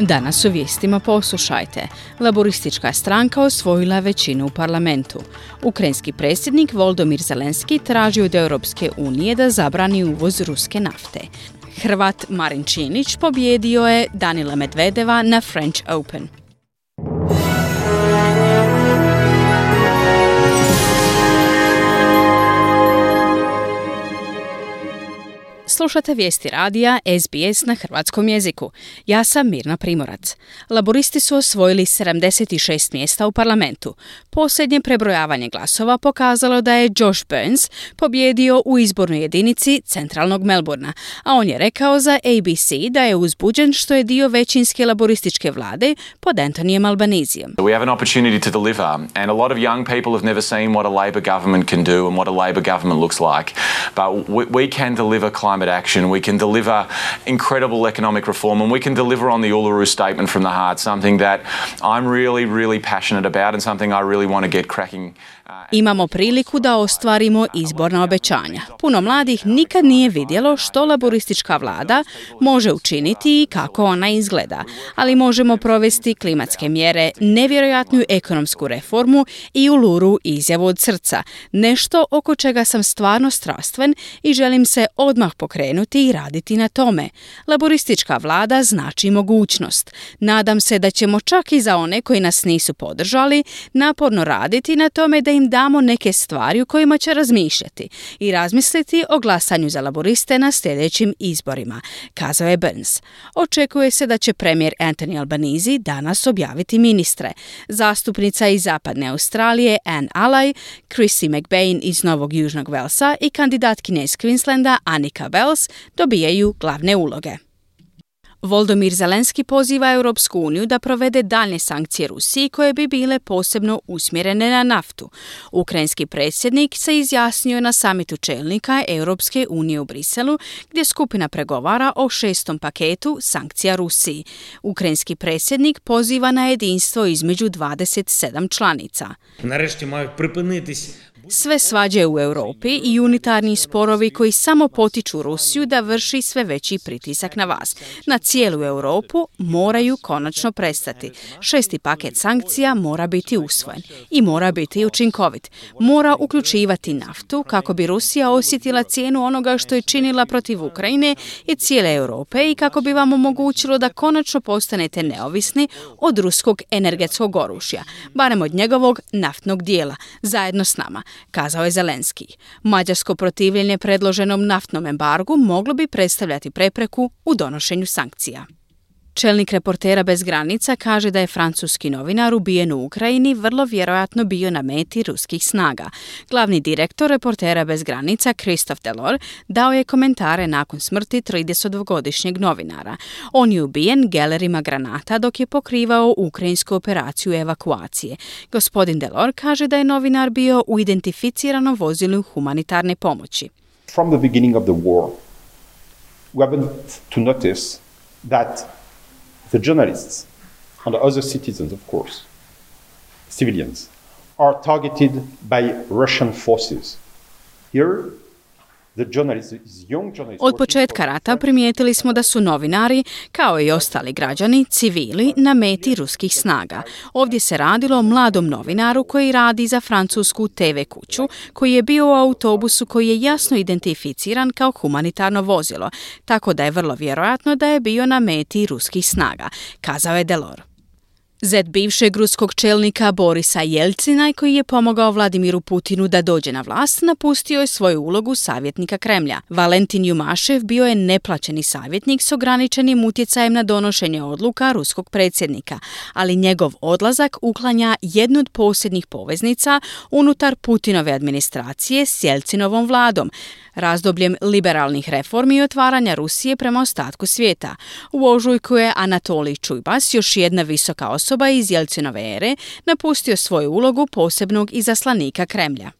Danas u vijestima poslušajte. Laboristička stranka osvojila većinu u parlamentu. Ukrajinski predsjednik Volodimir Zelenski traži od Europske unije da zabrani uvoz ruske nafte. Hrvat Marin Čilić pobijedio je Danila Medvedeva na French Open. Slušate vijesti radija SBS na hrvatskom jeziku. Ja sam Mirna Primorac. Laboristi su osvojili 76 mjesta u parlamentu. Posljednje prebrojavanje glasova pokazalo da je Josh Burns pobijedio u izbornoj jedinici centralnog Melbourna, a on je rekao za ABC da je uzbuđen što je dio većinske laborističke vlade pod Anthonyjem Albanesijom. We have an opportunity to deliver and a lot of young people have never seen what a Labor government can do and what a Labor government looks like. But we can deliver climate action, we can deliver incredible economic reform, and we can deliver on the Uluru statement from the heart, something that I'm really, really passionate about and something I really want to get cracking. Imamo priliku da ostvarimo izborna obećanja. Puno mladih nikad nije vidjelo što laboristička vlada može učiniti i kako ona izgleda, ali možemo provesti klimatske mjere, nevjerojatnu ekonomsku reformu i Uluru izjavu od srca, nešto oko čega sam stvarno strastven i želim se odmah pokrenuti i raditi na tome. Laboristička vlada znači mogućnost. Nadam se da ćemo čak i za one koji nas nisu podržali naporno raditi na tome da im damo neke stvari u kojima će razmišljati i razmisliti o glasanju za laboriste na sljedećim izborima, kazao je Burns. Očekuje se da će premijer Anthony Albanese danas objaviti ministre. Zastupnica iz Zapadne Australije Anne Alley, Chrissy McBain iz Novog Južnog Velsa i kandidatkinja iz Queenslanda Annika dobijaju glavne uloge. Volodimir Zelenski poziva Europsku uniju da provede daljnje sankcije Rusiji koje bi bile posebno usmjerene na naftu. Ukrajinski predsjednik se izjasnio na samitu čelnika Europske unije u Briselu, gdje skupina pregovara o 6. paketu sankcija Rusiji. Ukrajinski predsjednik poziva na jedinstvo između 27 članica. Narešti maju pripinitis. Sve svađe u Europi i unitarni sporovi koji samo potiču Rusiju da vrši sve veći pritisak na vas, na cijelu Europu, moraju konačno prestati. 6. paket sankcija mora biti usvojen i mora biti učinkovit. Mora uključivati naftu kako bi Rusija osjetila cijenu onoga što je činila protiv Ukrajine i cijele Europe i kako bi vam omogućilo da konačno postanete neovisni od ruskog energetskog oružja, barem od njegovog naftnog dijela, zajedno s nama, kazao je Zelenski. Mađarsko protivljenje predloženom naftnom embargu moglo bi predstavljati prepreku u donošenju sankcija. Čelnik Reportera bez granica kaže da je francuski novinar ubijen u Ukrajini vrlo vjerojatno bio na meti ruskih snaga. Glavni direktor Reportera bez granica Christophe Delors dao je komentare nakon smrti 32-godišnjeg novinara. On je ubijen gelerima granata dok je pokrivao ukrajinsku operaciju evakuacije. Gospodin Delors kaže da je novinar bio u identificiranom vozilu humanitarne pomoći. From the beginning of the war, we haven't to notice that the journalists and the other citizens, of course, civilians, are targeted by Russian forces. Here, od početka rata primijetili smo da su novinari, kao i ostali građani, civili, na meti ruskih snaga. Ovdje se radilo o mladom novinaru koji radi za francusku TV kuću, koji je bio u autobusu koji je jasno identificiran kao humanitarno vozilo, tako da je vrlo vjerojatno da je bio na meti ruskih snaga, kazao je Delors. Zet bivšeg ruskog čelnika Borisa Jelcina, koji je pomogao Vladimiru Putinu da dođe na vlast, napustio je svoju ulogu savjetnika Kremlja. Valentin Jumašev bio je neplaćeni savjetnik s ograničenim utjecajem na donošenje odluka ruskog predsjednika, ali njegov odlazak uklanja jednu od posljednjih poveznica unutar Putinove administracije s Jelcinovom vladom, razdobljem liberalnih reformi i otvaranja Rusije prema ostatku svijeta. U ožujku je Anatolij Čujbas, još jedna visoka osoba iz Jelcinove ere, napustio svoju ulogu posebnog izaslanika Kremlja.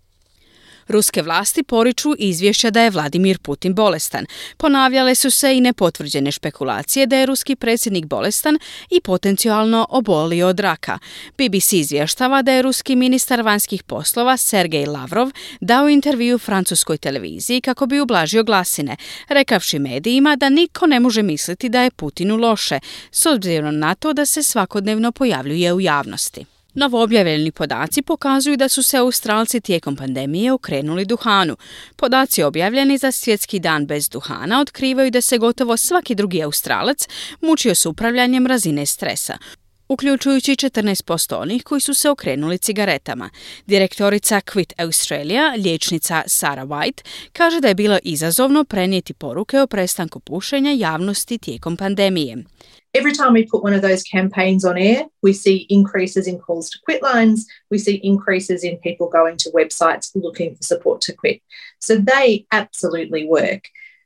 Ruske vlasti poriču izvješća da je Vladimir Putin bolestan. Ponavljale su se i nepotvrđene špekulacije da je ruski predsjednik bolestan i potencijalno obolio od raka. BBC izvještava da je ruski ministar vanjskih poslova Sergej Lavrov dao intervju francuskoj televiziji kako bi ublažio glasine, rekavši medijima da niko ne može misliti da je Putinu loše, s obzirom na to da se svakodnevno pojavljuje u javnosti. Novoobjavljeni podaci pokazuju da su se Australci tijekom pandemije okrenuli duhanu. Podaci objavljeni za Svjetski dan bez duhana otkrivaju da se gotovo svaki drugi Australac mučio s upravljanjem razine stresa, uključujući 14% onih koji su se okrenuli cigaretama. Direktorica Quit Australia, liječnica Sarah White, kaže da je bilo izazovno prenijeti poruke o prestanku pušenja javnosti tijekom pandemije. Every time we put one of those campaigns on air, we see increases in calls to quit lines, we see increases in people going to websites looking for support to quit. So they absolutely work.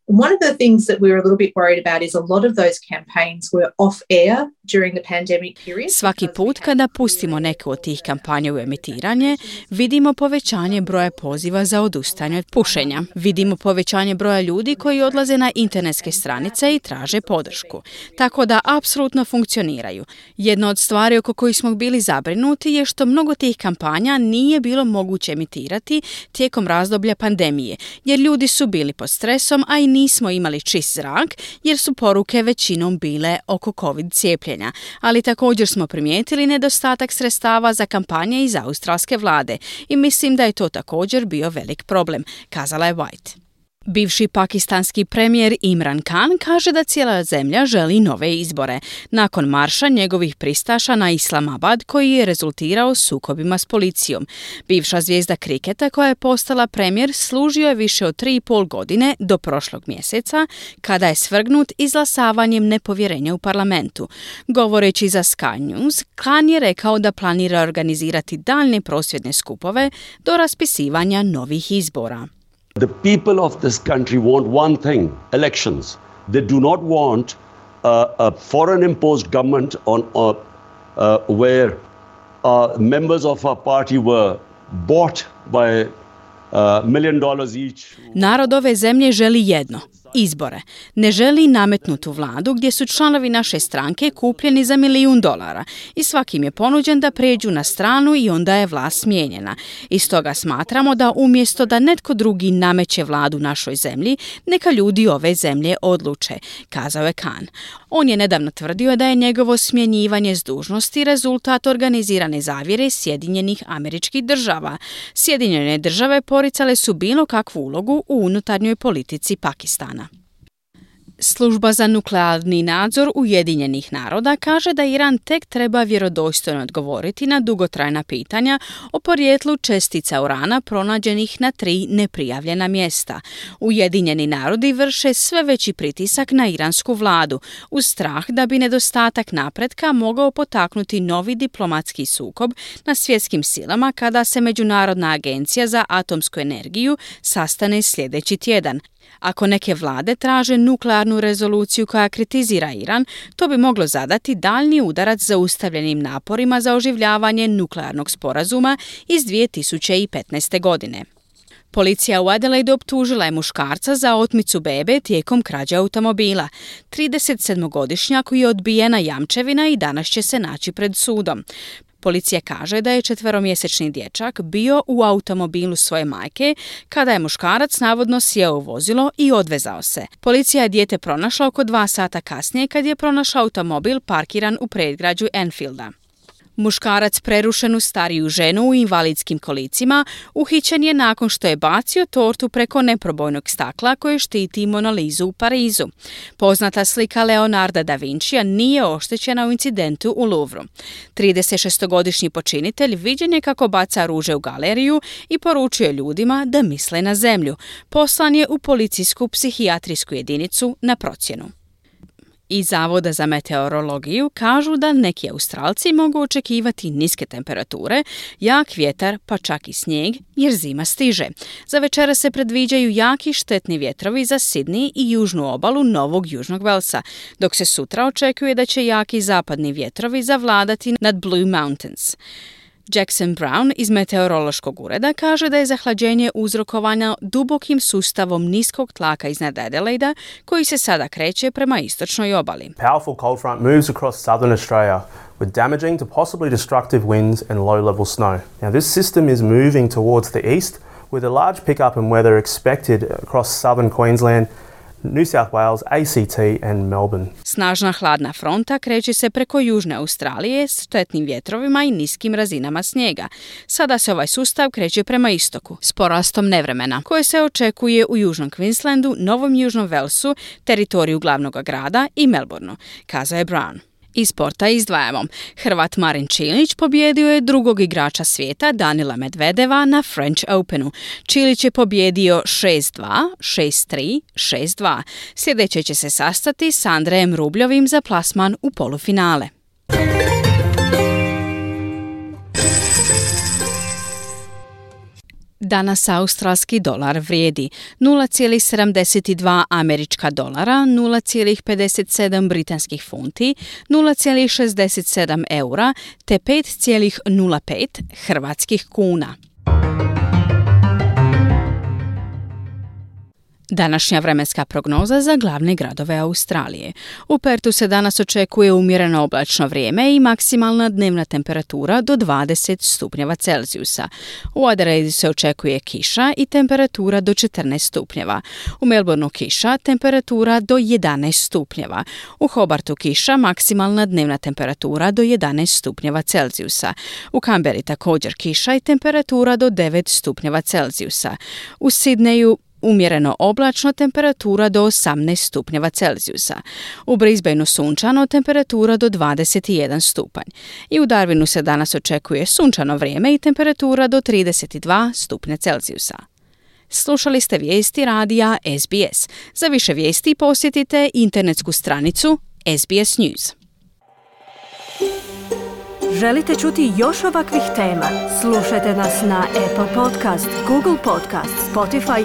One of the things that we were a little bit worried about is a lot of those campaigns were off air during the pandemic period. Svaki put kada pustimo neku od tih kampanja u emitiranje, vidimo povećanje broja poziva za odustajanje od pušenja. Vidimo povećanje broja ljudi koji odlaze na internetske stranice i traže podršku. Tako da apsolutno funkcioniraju. Jedna od stvari oko kojih smo bili zabrinuti je što mnogo tih kampanja nije bilo moguće emitirati tijekom razdoblja pandemije, jer ljudi su bili pod stresom, a i nismo imali čist zrak jer su poruke većinom bile oko COVID cijepljenja, ali također smo primijetili nedostatak sredstava za kampanje iz australske vlade i mislim da je to također bio velik problem, kazala je White. Bivši pakistanski premijer Imran Khan kaže da cijela zemlja želi nove izbore nakon marša njegovih pristaša na Islamabad koji je rezultirao sukobima s policijom. Bivša zvijezda kriketa koja je postala premijer služio je više od 3,5 godine do prošlog mjeseca kada je svrgnut izglasavanjem nepovjerenja u parlamentu. Govoreći za Sky News, Khan je rekao da planira organizirati daljne prosvjedne skupove do raspisivanja novih izbora. The people of this country want one thing, elections. They do not want a foreign imposed government on where members of our party were bought by $1 million each. Narod ove zemlje želi jedno, izbore. Ne želi nametnutu vladu gdje su članovi naše stranke kupljeni za $1 milion i svakim je ponuđen da pređu na stranu i onda je vlast smijenjena. I stoga smatramo da umjesto da netko drugi nameće vladu našoj zemlji, neka ljudi ove zemlje odluče, kazao je Khan. On je nedavno tvrdio da je njegovo smjenjivanje s dužnosti rezultat organizirane zavjere Sjedinjenih Američkih Država. Sjedinjene Države poricale su bilo kakvu ulogu u unutarnjoj politici Pakistana. Služba za nuklearni nadzor Ujedinjenih naroda kaže da Iran tek treba vjerodostojno odgovoriti na dugotrajna pitanja o porijeklu čestica urana pronađenih na 3 neprijavljena mjesta. Ujedinjeni narodi vrše sve veći pritisak na iransku vladu, uz strah da bi nedostatak napretka mogao potaknuti novi diplomatski sukob na svjetskim silama kada se Međunarodna agencija za atomsku energiju sastane sljedeći tjedan. Ako neke vlade traže nuklearnu rezoluciju koja kritizira Iran, to bi moglo zadati daljnji udarac zaustavljenim naporima za oživljavanje nuklearnog sporazuma iz 2015. godine. Policija u Adelaidu optužila je muškarca za otmicu bebe tijekom krađe automobila. 37-godišnjaku je odbijena jamčevina i danas će se naći pred sudom. Policija kaže da je 4-mjesečni dječak bio u automobilu svoje majke kada je muškarac navodno sjeo u vozilo i odvezao se. Policija je dijete pronašla oko 2 sata kasnije kad je pronašla automobil parkiran u predgrađu Enfielda. Muškarac prerušenu stariju ženu u invalidskim kolicima uhićen je nakon što je bacio tortu preko neprobojnog stakla koje štiti Monalizu u Parizu. Poznata slika Leonarda Da Vincija nije oštećena u incidentu u Louvru. 36-godišnji počinitelj viđen je kako baca ruže u galeriju i poručuje ljudima da misle na zemlju. Poslan je u policijsku psihijatrijsku jedinicu na procjenu. Iz Zavoda za meteorologiju kažu da neki Australci mogu očekivati niske temperature, jak vjetar pa čak i snijeg jer zima stiže. Za večera se predviđaju jaki štetni vjetrovi za Sydney i južnu obalu Novog Južnog Velsa, dok se sutra očekuje da će jaki zapadni vjetrovi zavladati nad Blue Mountains. Jackson Brown iz meteorološkog ureda kaže da je zahlađenje uzrokovano dubokim sustavom niskog tlaka iznad Adelaida koji se sada kreće prema istočnoj obali. Powerful cold front moves across southern Australia with damaging to possibly destructive winds and low-level snow. Now this system is moving towards the east with a large pickup in weather expected across southern Queensland, New South Wales, ACT and Melbourne. Snažna hladna fronta kreće se preko južne Australije s štetnim vjetrovima i niskim razinama snijega. Sada se ovaj sustav kreće prema istoku s porastom nevremena koje se očekuje u južnom Queenslandu, Novom Južnom Velsu, teritoriju glavnog grada i Melbourneu, kazao je Brown. Iz sporta izdvajamo. Hrvat Marin Čilić pobijedio je drugog igrača svijeta Danila Medvedeva na French Openu. Čilić je pobijedio 6-2, 6-3, 6-2. Sljedeće će se sastati s Andrejem Rubljovim za plasman u polufinale. Danas australski dolar vrijedi 0,72 američka dolara, 0,57 britanskih funti, 0,67 eura te 5,05 hrvatskih kuna. Današnja vremenska prognoza za glavne gradove Australije. U Pertu se danas očekuje umjereno oblačno vrijeme i maksimalna dnevna temperatura do 20 stupnjeva Celzijusa. U Adelaidu se očekuje kiša i temperatura do 14 stupnjeva. U Melbourneu kiša, temperatura do 11 stupnjeva. U Hobartu kiša, maksimalna dnevna temperatura do 11 stupnjeva Celzijusa. U Canberri također kiša i temperatura do 9 stupnjeva Celzijusa. U Sidneju umjereno oblačno, temperatura do 18 stupnjeva Celzijusa. U Brisbaneu sunčano, temperatura do 21 stupanj. I u Darwinu se danas očekuje sunčano vrijeme i temperatura do 32 stupnja Celzijusa. Slušali ste vijesti radija SBS. Za više vijesti posjetite internetsku stranicu SBS News. Želite čuti još ovakvih tema? Slušajte nas na Apple Podcast, Google Podcast, Spotify